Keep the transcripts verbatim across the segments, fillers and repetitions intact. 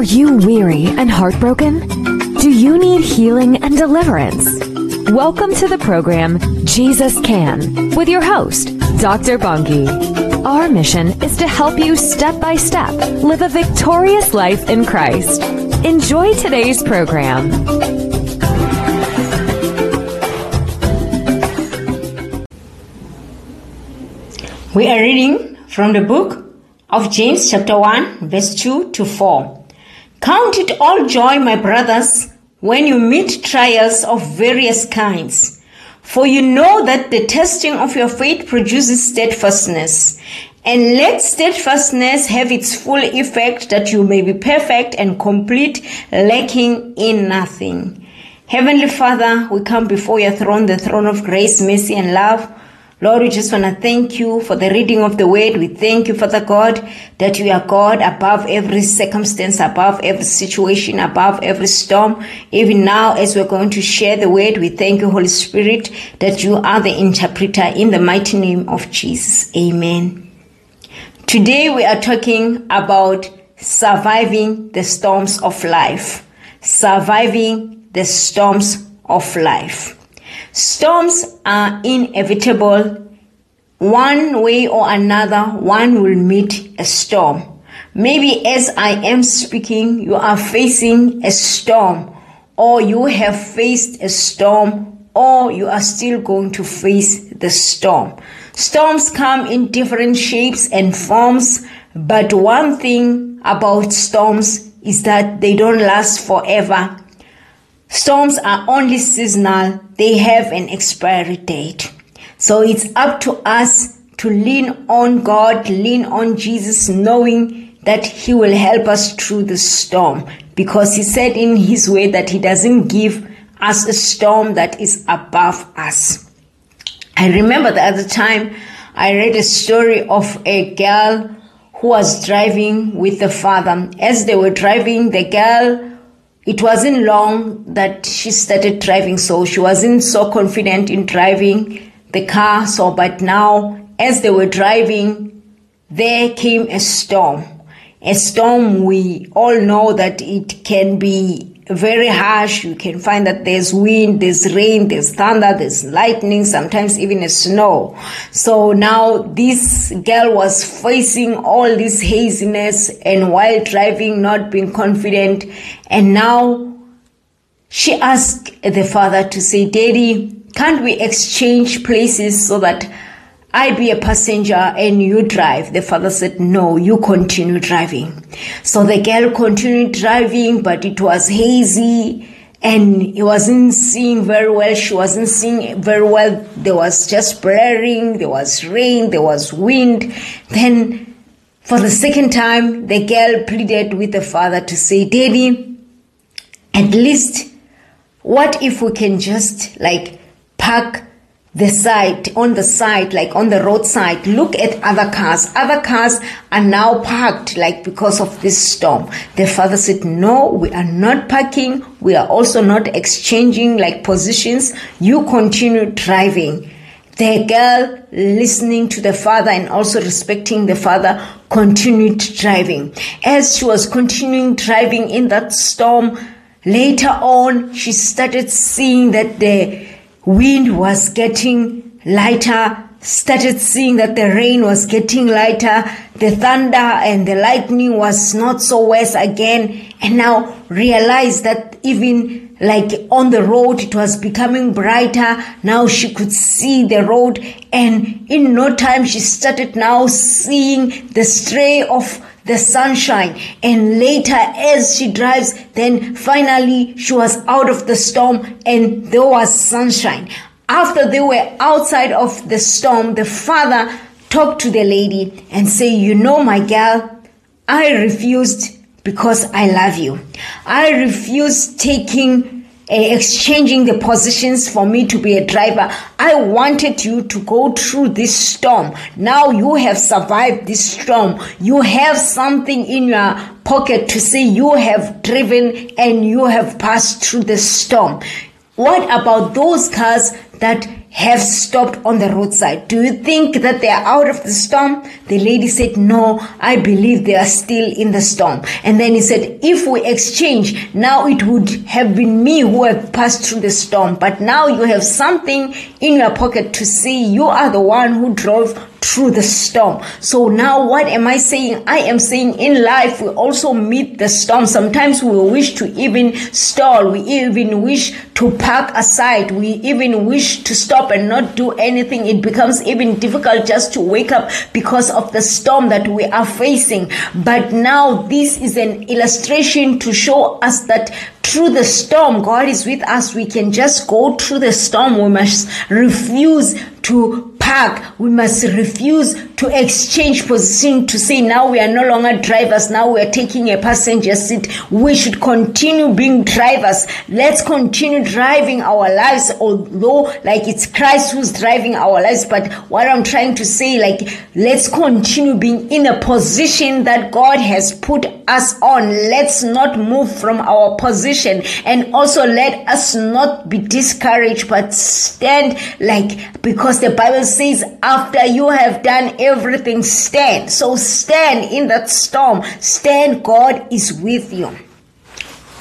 Are you weary and heartbroken? Do you need healing and deliverance? Welcome to the program, Jesus Can, with your host, Doctor Bongi. Our mission is to help you step by step live a victorious life in Christ. Enjoy today's program. We are reading from the book of James, chapter one, verse two to four. Count it all joy, my brothers, when you meet trials of various kinds, for you know that the testing of your faith produces steadfastness. And let steadfastness have its full effect, that you may be perfect and complete, lacking in nothing. Heavenly Father, we come before your throne, the throne of grace, mercy, and love. Lord, we just want to thank you for the reading of the word. We thank you, Father God, that you are God above every circumstance, above every situation, above every storm. Even now, as we're going to share the word, we thank you, Holy Spirit, that you are the interpreter, in the mighty name of Jesus. Amen. Today, we are talking about surviving the storms of life. Surviving the storms of life. Storms are inevitable. One way or another, one will meet a storm. Maybe as I am speaking, you are facing a storm, or you have faced a storm, or you are still going to face the storm. Storms come in different shapes and forms, but one thing about storms is that they don't last forever. Storms are only seasonal. They have an expiry date. So it's up to us to lean on God, lean on Jesus, knowing that he will help us through the storm, because he said in his way that he doesn't give us a storm that is above us. I remember the other time I read a story of a girl who was driving with the father. As they were driving, the girl, it wasn't long that she started driving, so she wasn't so confident in driving the car. So, but now, as they were driving, there came a storm. A storm, we all know that it can be very harsh. You can find that there's wind, there's rain, there's thunder, there's lightning, sometimes even a snow. So now this girl was facing all this haziness, and while driving, not being confident. And now she asked the father to say, "Daddy, can't we exchange places so that I be a passenger and you drive?" The father said, "No, you continue driving." So the girl continued driving, but it was hazy and he wasn't seeing very well. She wasn't seeing very well. There was just blaring, there was rain, there was wind. Then for the second time, the girl pleaded with the father to say, "Daddy, at least what if we can just like park the side, on the side, like on the roadside, look at other cars. Other cars are now parked, like because of this storm." The father said, "No, we are not parking. We are also not exchanging like positions. You continue driving." The girl, listening to the father and also respecting the father, continued driving. As she was continuing driving in that storm, later on, she started seeing that the wind was getting lighter, started seeing that the rain was getting lighter, the thunder and the lightning was not so worse again, and now realized that even like on the road, it was becoming brighter. Now she could see the road, and in no time, she started now seeing the stray of the sunshine. And later, as she drives, then finally she was out of the storm and there was sunshine. After they were outside of the storm, the father talked to the lady and said, "You know, my girl, I refused because I love you. I refused taking exchanging the positions for me to be a driver. I wanted you to go through this storm. Now you have survived this storm. You have something in your pocket to say you have driven and you have passed through the storm. What about those cars that have stopped on the roadside. Do you think that they are out of the storm? The lady said, no, I believe they are still in the storm. And then he said, if we exchange, now it would have been me who have passed through the storm. But now you have something in your pocket to see you are the one who drove through the storm. So now what am I saying? I am saying in life we also meet the storm. Sometimes we wish to even stall. We even wish to park aside. We even wish to stop and not do anything. It becomes even difficult just to wake up because of the storm that we are facing. But now this is an illustration to show us that through the storm, God is with us. We can just go through the storm. We must refuse to park. We must refuse to exchange position to say, now we are no longer drivers. Now we are taking a passenger seat. We should continue being drivers. Let's continue driving our lives, although like it's Christ who's driving our lives. But what I'm trying to say, like, let's continue being in a position that God has put us on. Let's not move from our position. And also let us not be discouraged, but stand, like, because the Bible says after you have done everything, stand. So stand in that storm. Stand, God is with you.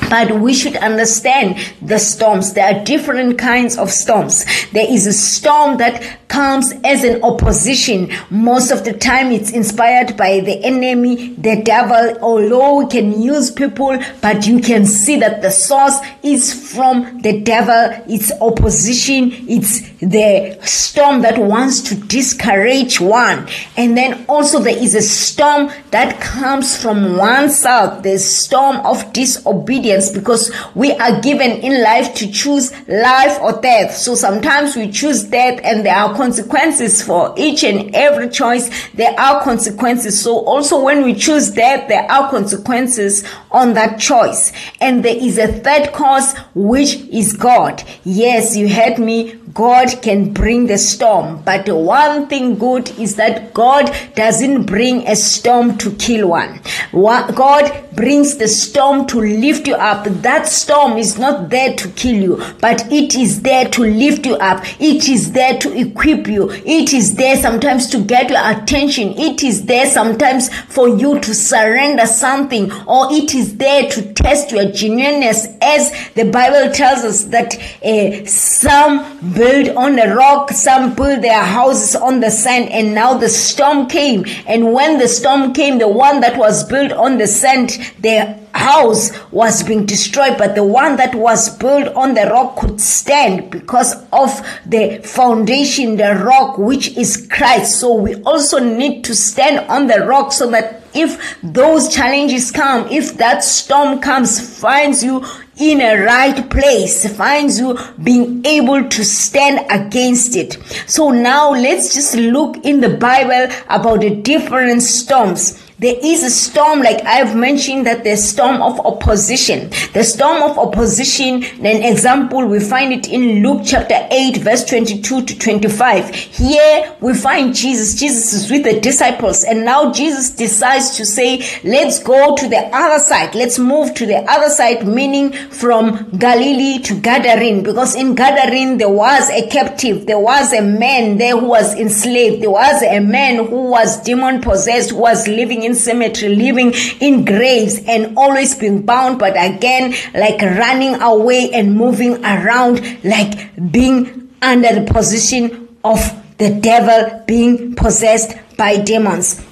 But we should understand the storms. There are different kinds of storms. There is a storm that comes as an opposition. Most of the time it's inspired by the enemy, the devil, although we can use people, but you can see that the source is from the devil. It's opposition. It's the storm that wants to discourage one. And then also there is a storm that comes from oneself, the storm of disobedience, because we are given in life to choose life or death. So sometimes we choose death and there are consequences for each and every choice. There are consequences. So also when we choose death, there are consequences on that choice. And there is a third cause, which is God. Yes, you heard me. God can bring the storm. But the one thing good is that God doesn't bring a storm to kill one. God brings the storm to lift you up. That storm is not there to kill you, but it is there to lift you up. It is there to equip you. It is there sometimes to get your attention. It is there sometimes for you to surrender something, or it is there to test your genuineness. As the Bible tells us that uh, some build on the rock, some build their houses on the sand, and now the storm came. And when the storm came, the one that was built on the sand, their house was being destroyed, but the one that was built on the rock could stand because of the foundation, the rock, which is Christ. So we also need to stand on the rock so that if those challenges come, if that storm comes, finds you in a right place, finds you being able to stand against it. So now let's just look in the Bible about the different storms. There is a storm, like I've mentioned, that the storm of opposition. The storm of opposition, an example, we find it in Luke chapter eight, verse twenty-two to twenty-five. Here we find Jesus. Jesus is with the disciples, and now Jesus decides to say, let's go to the other side. Let's move to the other side, meaning from Galilee to Gadarin. Because in Gadarin, there was a captive. There was a man there who was enslaved. There was a man who was demon-possessed, who was living in in cemetery, living in graves, and always being bound, but again, like running away and moving around, like being under the position of the devil, being possessed by demons.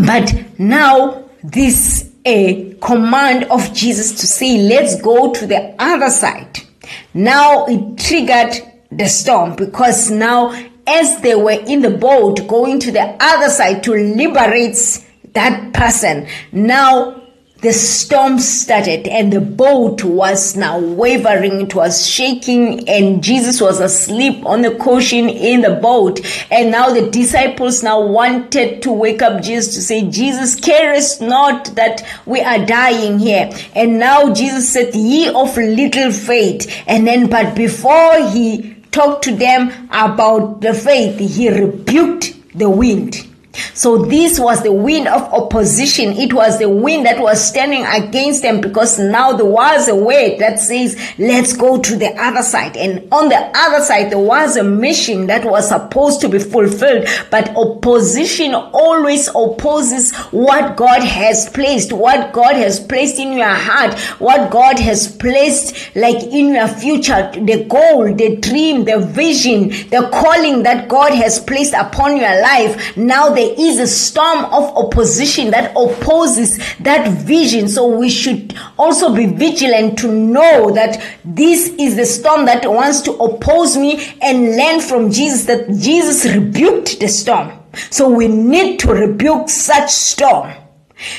But now this a command of Jesus to say, let's go to the other side. Now it triggered the storm, because now as they were in the boat going to the other side to liberate that person, now the storm started and the boat was now wavering. It was shaking, and Jesus was asleep on the cushion in the boat. And now the disciples now wanted to wake up Jesus to say, Jesus, carest not that we are dying here. And now Jesus said, ye of little faith. And then, but before he talked to them about the faith, he rebuked the wind. So this was the wind of opposition. It was the wind that was standing against them, because now there was a word that says, let's go to the other side. And on the other side, there was a mission that was supposed to be fulfilled. But opposition always opposes what God has placed, what God has placed in your heart, what God has placed like in your future, the goal, the dream, the vision, the calling that God has placed upon your life. Now they There is a storm of opposition that opposes that vision. So we should also be vigilant to know that this is the storm that wants to oppose me, and learn from Jesus that Jesus rebuked the storm. So we need to rebuke such storm.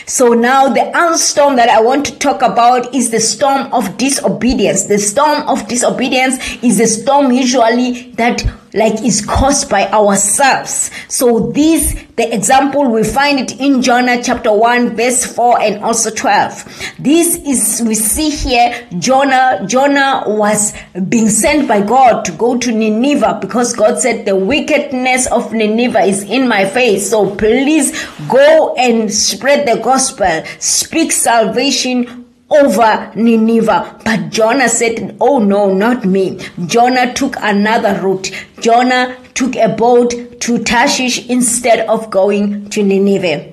So now the other storm that I want to talk about is the storm of disobedience. The storm of disobedience is a storm usually that like is caused by ourselves. So this, the example, we find it in Jonah chapter one, verse four and also twelve. This is, we see here, Jonah, Jonah was being sent by God to go to Nineveh, because God said the wickedness of Nineveh is in my face. So please go and spread the gospel, speak salvation over Nineveh. But Jonah said, oh no, not me. Jonah took another route. Jonah took a boat to Tarshish instead of going to Nineveh.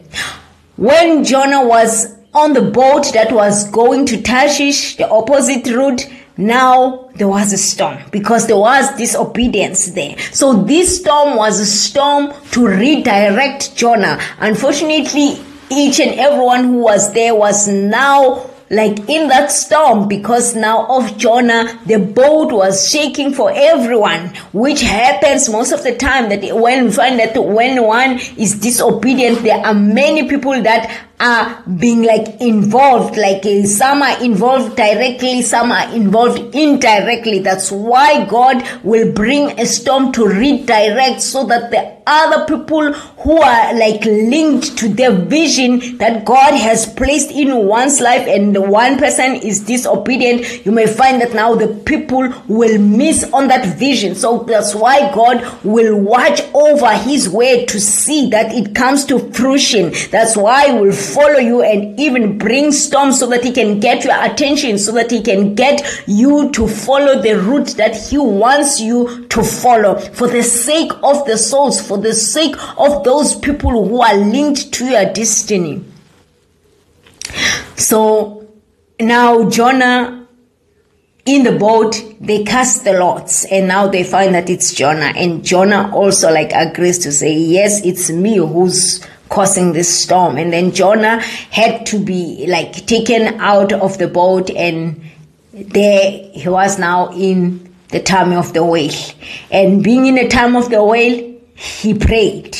When Jonah was on the boat that was going to Tarshish, the opposite route, now there was a storm, because there was disobedience there. So this storm was a storm to redirect Jonah. Unfortunately, each and everyone who was there was now like in that storm, because now of Jonah, the boat was shaking for everyone, which happens most of the time, that when we find that when one is disobedient, there are many people that are being like involved, like uh, some are involved directly, some are involved indirectly. That's why God will bring a storm to redirect, so that the other people who are like linked to their vision that God has placed in one's life, and one person is disobedient, you may find that now the people will miss on that vision. So that's why God will watch over his word to see that it comes to fruition. That's why we'll follow you and even bring storms, so that he can get your attention, so that he can get you to follow the route that he wants you to follow, for the sake of the souls, for the sake of those people who are linked to your destiny. So now Jonah in the boat, they cast the lots, and now they find that it's Jonah, and Jonah also like agrees to say, yes, it's me who's causing this storm. And then Jonah had to be like taken out of the boat, and there he was now in the tummy of the whale. And being in the tummy of the whale, he prayed.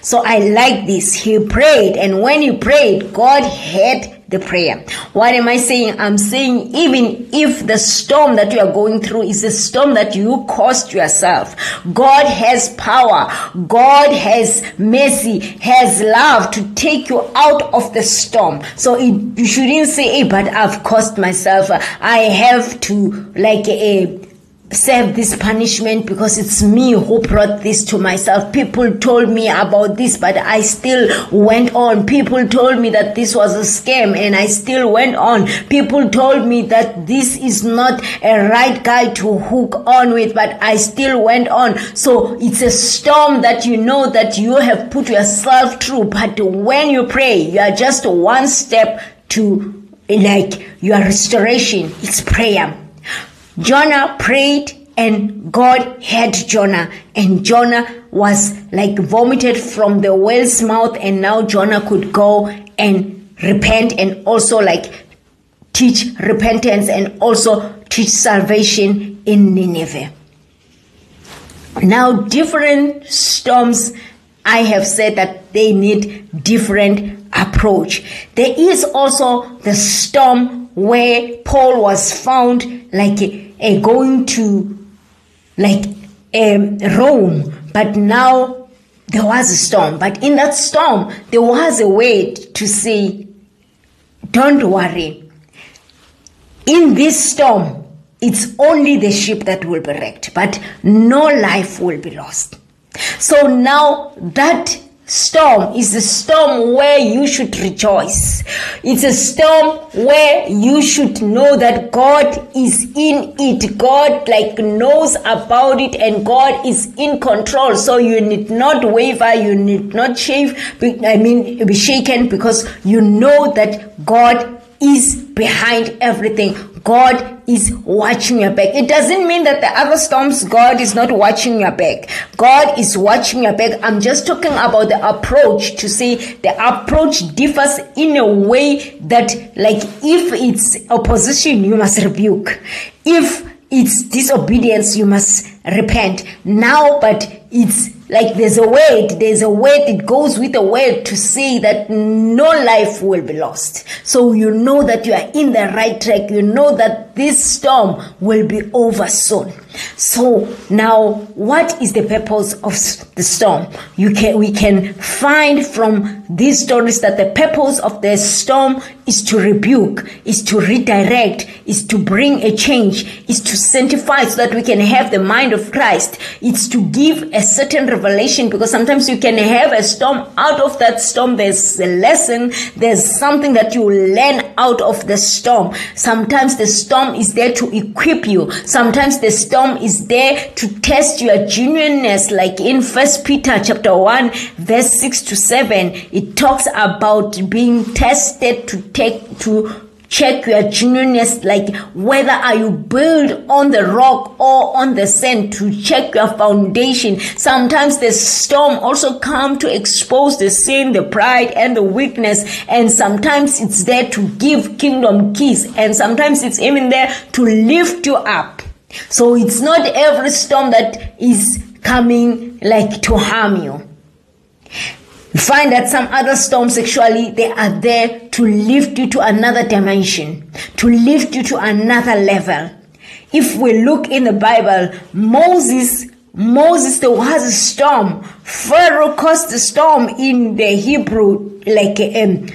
So I like this. He prayed, and when he prayed, God heard the prayer. What am I saying? I'm saying, even if the storm that you are going through is a storm that you caused yourself, God has power, God has mercy, has love to take you out of the storm. So it, you shouldn't say, hey, but I've caused myself, I have to like a serve this punishment because it's me who brought this to myself. People told me about this, but I still went on. People told me that this was a scam, and I still went on. People told me that this is not a right guy to hook on with, but I still went on. So it's a storm that you know that you have put yourself through, but when you pray, you are just one step to like your restoration. It's prayer. Jonah prayed, and God heard Jonah, and Jonah was like vomited from the whale's mouth, and now Jonah could go and repent, and also like teach repentance, and also teach salvation in Nineveh. Now, different storms, I have said that they need different approach. There is also the storm where Paul was found like a, a going to like um, Rome, but now there was a storm. But in that storm, there was a way to say, don't worry. In this storm, it's only the ship that will be wrecked, but no life will be lost. So now that storm is a storm where you should rejoice. It's a storm where you should know that God is in it. God like knows about it and God is in control. So you need not waver. You need not shake. I mean, be shaken because you know that God is behind everything. God is watching your back. It doesn't mean that the other storms, God is not watching your back. God is watching your back. I'm just talking about the approach to say the approach differs in a way that, like, if it's opposition, you must rebuke. If it's disobedience, you must repent. Now, but it's like there's a word, there's a word, it goes with a word to say that no life will be lost. So you know that you are in the right track. You know that this storm will be over soon. So now what is the purpose of the storm? You can, we can find from these stories that the purpose of the storm is to rebuke, is to redirect, is to bring a change, is to sanctify so that we can have the mind of Christ. It's to give a certain revelation, because sometimes you can have a storm. Out of that storm, there's a lesson. There's something that you learn out of the storm. Sometimes the storm is there to equip you. Sometimes the storm is there to test your genuineness. Like in First Peter chapter one, verse six to seven, it talks about being tested to take to check your genuineness, like whether are you built on the rock or on the sand, to check your foundation. Sometimes the storm also comes to expose the sin, the pride, and the weakness. And sometimes it's there to give kingdom keys. And sometimes it's even there to lift you up. So it's not every storm that is coming like to harm you. You find that some other storms actually, they are there to lift you to another dimension, to lift you to another level. If we look in the Bible, Moses, Moses, there was a storm. Pharaoh caused the storm in the Hebrew like um,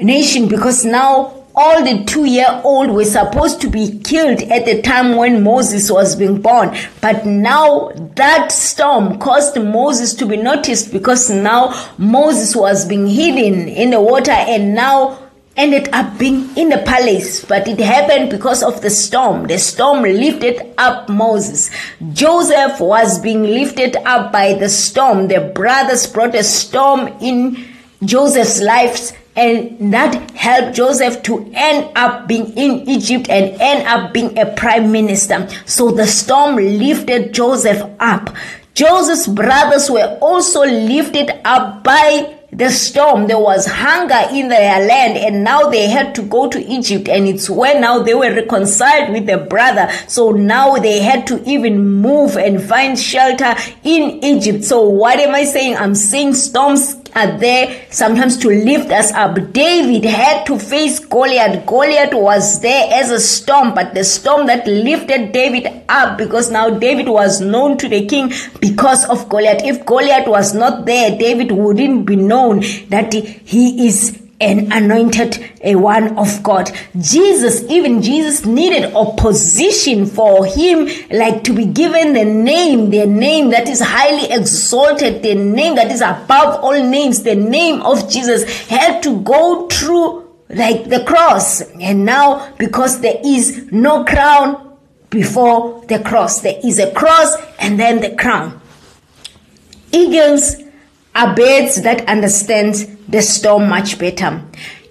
nation, because now all the two-year-old were supposed to be killed at the time when Moses was being born. But now that storm caused Moses to be noticed, because now Moses was being hidden in the water and now ended up being in the palace. But it happened because of the storm. The storm lifted up Moses. Joseph was being lifted up by the storm. The brothers brought a storm in Joseph's life, and that helped Joseph to end up being in Egypt and end up being a prime minister. So the storm lifted Joseph up. Joseph's brothers were also lifted up by the storm. There was hunger in their land, and now they had to go to Egypt, and it's where now they were reconciled with their brother. So now they had to even move and find shelter in Egypt. So what am I saying? I'm saying storms are there sometimes to lift us up. David had to face Goliath. Goliath was there as a storm, but the storm that lifted David up, because now David was known to the king because of Goliath. If Goliath was not there, David wouldn't be known that he is an anointed one of God. Jesus, even Jesus needed opposition for him, like to be given the name, the name that is highly exalted, the name that is above all names. The name of Jesus had to go through like the cross. And now, because there is no crown before the cross, there is a cross and then the crown. Eagles are birds that understand the storm much better.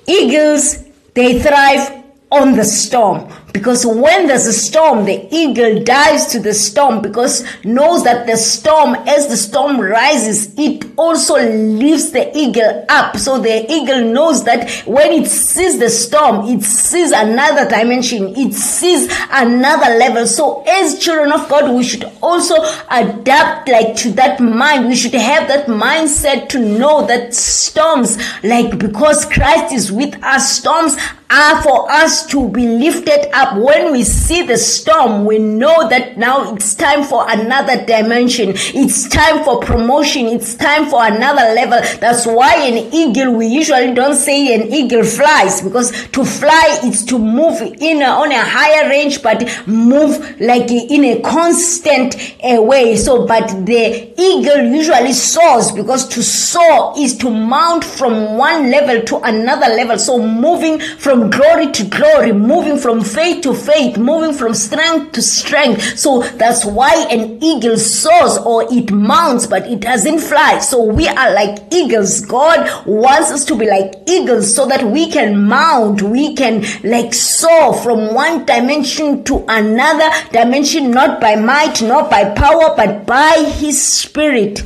Eagles, they thrive on the storm, because when there's a storm, the eagle dives to the storm, because knows that the storm, as the storm rises, it also lifts the eagle up. So the eagle knows that when it sees the storm, it sees another dimension, it sees another level. So as children of God, we should also adapt like to that mind. We should have that mindset to know that storms, like because Christ is with us, storms are for us to be lifted up. up, when we see the storm, we know that now it's time for another dimension. It's time for promotion. It's time for another level. That's why an eagle, we usually don't say an eagle flies, because to fly is to move in a, on a higher range, but move like in a constant uh, way. So, but the eagle usually soars, because to soar is to mount from one level to another level. So moving from glory to glory, moving from faith to faith, moving from strength to strength. So that's why an eagle soars, or it mounts, but it doesn't fly. So we are like eagles. God wants us to be like eagles so that we can mount, we can like soar from one dimension to another dimension, not by might, not by power, but by His Spirit.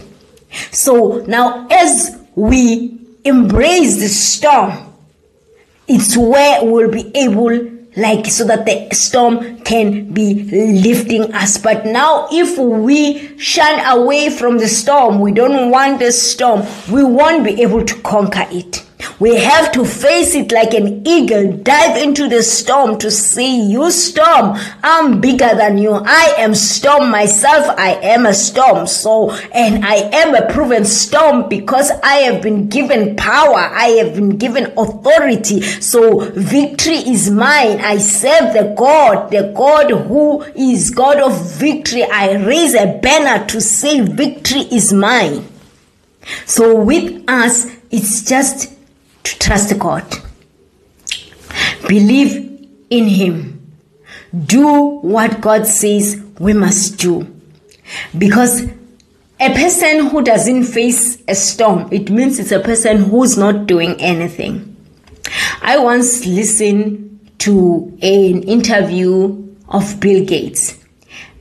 So now as we embrace the storm, it's where we'll be able, like, so that the storm can be lifting us. But now if we shun away from the storm, we don't want the storm, we won't be able to conquer it. We have to face it like an eagle, dive into the storm to see, you storm, I'm bigger than you. I am storm myself. I am a storm. So, and I am a proven storm, because I have been given power. I have been given authority. So victory is mine. I serve the God, the God who is God of victory. I raise a banner to say victory is mine. So with us, it's just to trust God, believe in Him, do what God says we must do. Because a person who doesn't face a storm, it means it's a person who's not doing anything. I once listened to an interview of Bill Gates,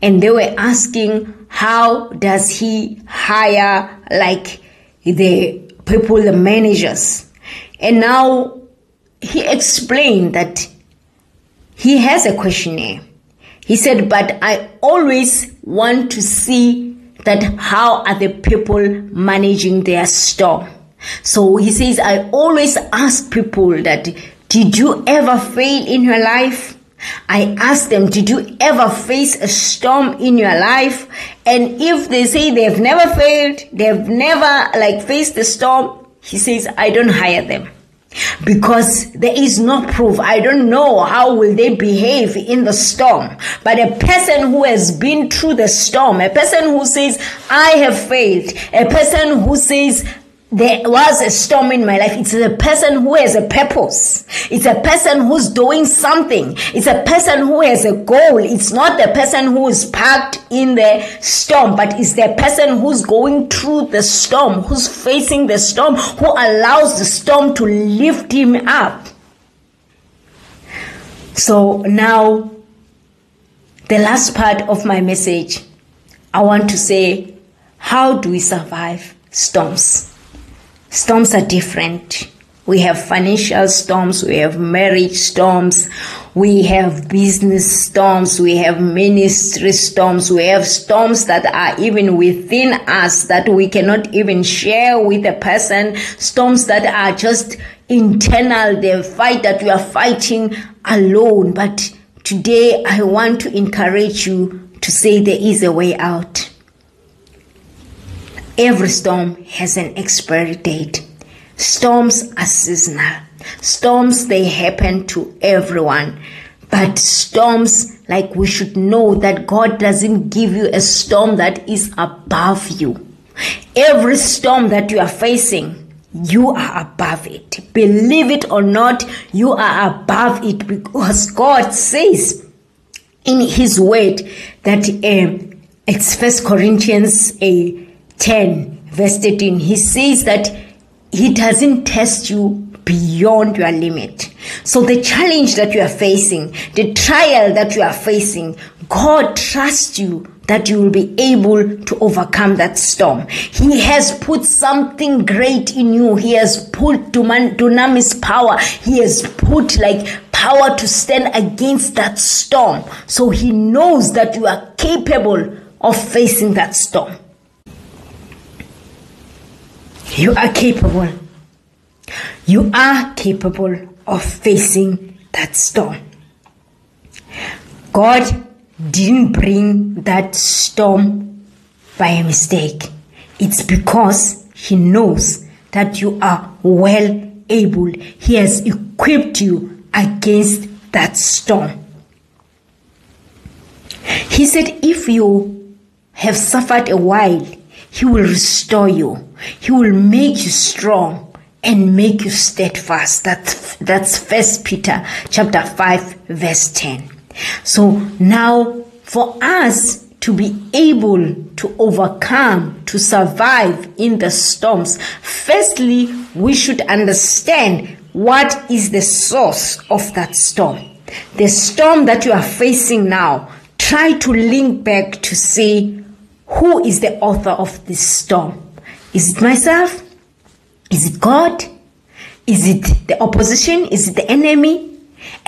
and they were asking, how does he hire like the people, the managers? And now he explained that he has a questionnaire. He said, but I always want to see that how are the people managing their storm. So he says, I always ask people that, did you ever fail in your life? I ask them, did you ever face a storm in your life? And if they say they've never failed, they've never like faced the storm, he says, I don't hire them, because there is no proof. I don't know how will they behave in the storm. But a person who has been through the storm, a person who says, I have failed, a person who says, there was a storm in my life, it's a person who has a purpose. It's a person who's doing something. It's a person who has a goal. It's not the person who is parked in the storm, but it's the person who's going through the storm, who's facing the storm, who allows the storm to lift him up. So now, the last part of my message, I want to say, how do we survive storms? Storms are different. We have financial storms, we have marriage storms, we have business storms, we have ministry storms, we have storms that are even within us that we cannot even share with a person, storms that are just internal, the fight that we are fighting alone. But today I want to encourage you to say there is a way out. Every storm has an expiry date. Storms are seasonal. Storms, they happen to everyone. But storms, like we should know that God doesn't give you a storm that is above you. Every storm that you are facing, you are above it. Believe it or not, you are above it, because God says in His word that um, it's First Corinthians a ten, verse thirteen, He says that He doesn't test you beyond your limit. So the challenge that you are facing, the trial that you are facing, God trusts you that you will be able to overcome that storm. He has put something great in you. He has put dunamis power. He has put like power to stand against that storm. So He knows that you are capable of facing that storm. You are capable. You are capable of facing that storm. God didn't bring that storm by a mistake. It's because He knows that you are well able. He has equipped you against that storm. He said, if you have suffered a while, He will restore you. He will make you strong and make you steadfast. That's, that's First Peter chapter five verse ten. So now for us to be able to overcome, to survive in the storms, firstly, we should understand what is the source of that storm. The storm that you are facing now, try to link back to see who is the author of this storm. Is it myself? Is it God? Is it the opposition? Is it the enemy?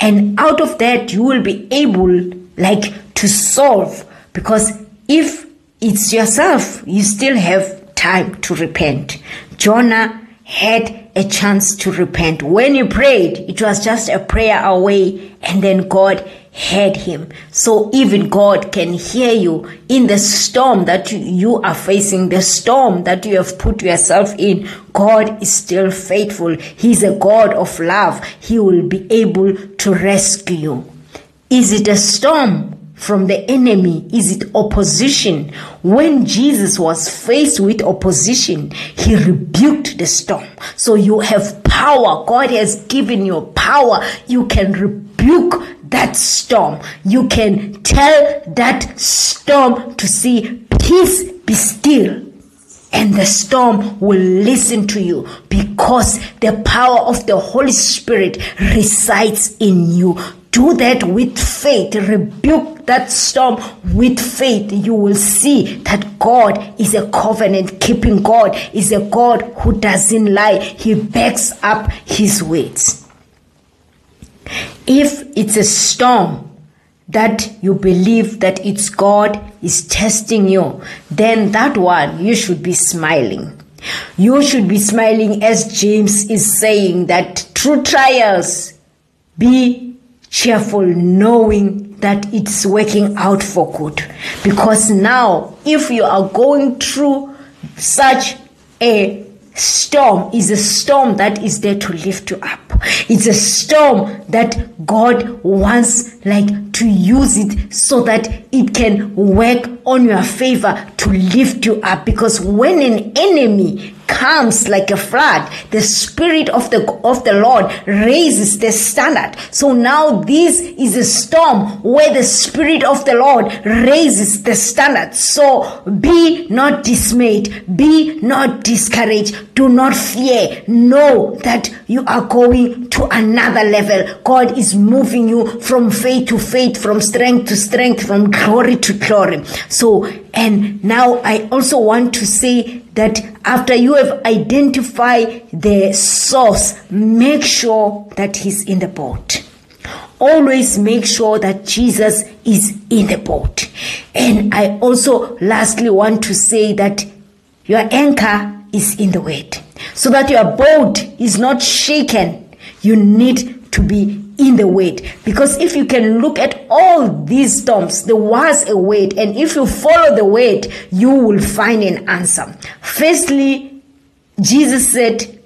And out of that, you will be able, like, to solve. Because if it's yourself, you still have time to repent. Jonah had a chance to repent. When he prayed, it was just a prayer away, and then God heard him. So even God can hear you in the storm that you are facing, the storm that you have put yourself in. God is still faithful. He's a God of love. He will be able to rescue you. Is it a storm from the enemy? Is it opposition? When Jesus was faced with opposition, He rebuked the storm. So you have power. God has given you power. You can rebuke that storm. You can tell that storm to say, peace, be still. And the storm will listen to you because the power of the Holy Spirit resides in you. Do that with faith. Rebuke that storm with faith. You will see that God is a covenant-keeping God, is a God who doesn't lie. He backs up His words. If it's a storm that you believe that it's God is testing you, then that one, you should be smiling. You should be smiling, as James is saying, that through trials, be cheerful, knowing that it's working out for good. Because now, if you are going through such a storm, is a storm that is there to lift you up. It's a storm that God wants, like, to use it so that it can work on your favor to lift you up. Because when an enemy comes like a flood, the Spirit of the of the Lord raises the standard. So now this is a storm where the Spirit of the Lord raises the standard. So be not dismayed, be not discouraged, do not fear. Know that you are going to another level. God is moving you from faith to faith, from strength to strength, from glory to glory. So, and now I also want to say that after you have identified the source, make sure that He's in the boat. Always make sure that Jesus is in the boat. And I also lastly want to say that your anchor is in the Word. So that your boat is not shaken, you need to be in the Word. Because if you can look at all these storms, there was a Word, and if you follow the Word, you will find an answer. Firstly, Jesus said,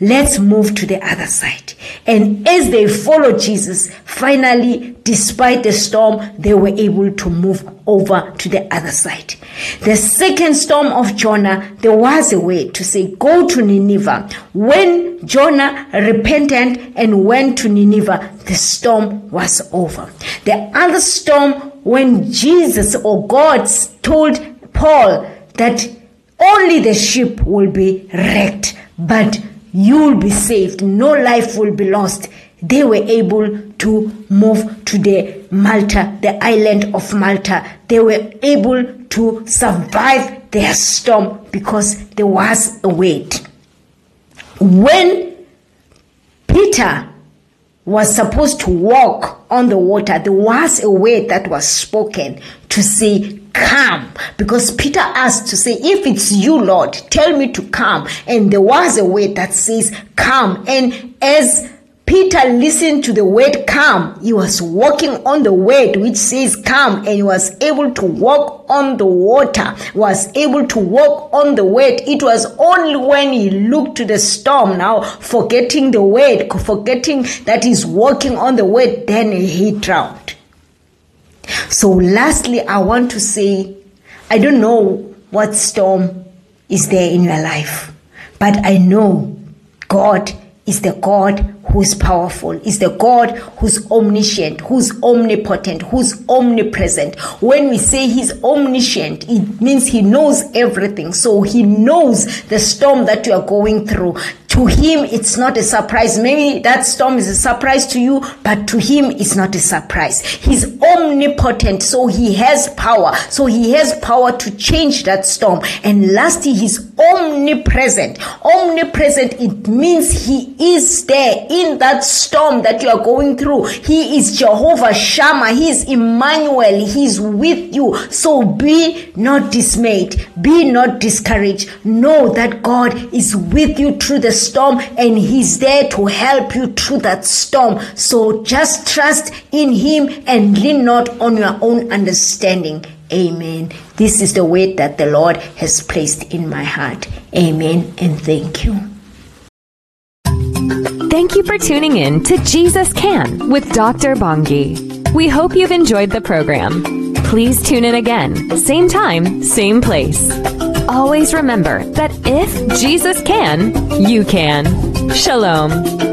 let's move to the other side. And as they followed Jesus, finally, despite the storm, they were able to move over to the other side. The second storm of Jonah, there was a way to say, go to Nineveh. When Jonah repented and went to Nineveh, the storm was over. The other storm, when Jesus or God told Paul that only the ship will be wrecked, but you will be saved. No life will be lost. They were able to move to the Malta, the island of Malta. They were able to survive their storm because there was a weight. When Peter was supposed to walk on the water, there was a word that was spoken to say, come. Because Peter asked to say, if it's you, Lord, tell me to come. And there was a word that says, come. And as Peter listened to the word come, he was walking on the word which says come, and he was able to walk on the water, was able to walk on the word. It was only when he looked to the storm, now forgetting the word, forgetting that he's walking on the word, then he drowned. So lastly, I want to say, I don't know what storm is there in your life, but I know God is the God who's powerful, is the God who's omniscient, who's omnipotent, who's omnipresent. When we say he's omniscient, it means he knows everything. So he knows the storm that you are going through. To him, it's not a surprise. Maybe that storm is a surprise to you, but to him, it's not a surprise. He's omnipotent, so he has power. So he has power to change that storm. And lastly, he's omnipresent. Omnipresent, it means he is there in that storm that you are going through. He is Jehovah Shammah. He is Emmanuel. He is with you. So be not dismayed. Be not discouraged. Know that God is with you through the storm, and he's there to help you through that storm. So just trust in him and lean not on your own understanding. Amen. This is the word that the Lord has placed in my heart. Amen, and thank you. Thank you for tuning in to Jesus Can with Doctor Bongi. We hope you've enjoyed the program. Please tune in again, same time, same place. Always remember that if Jesus can, you can. Shalom.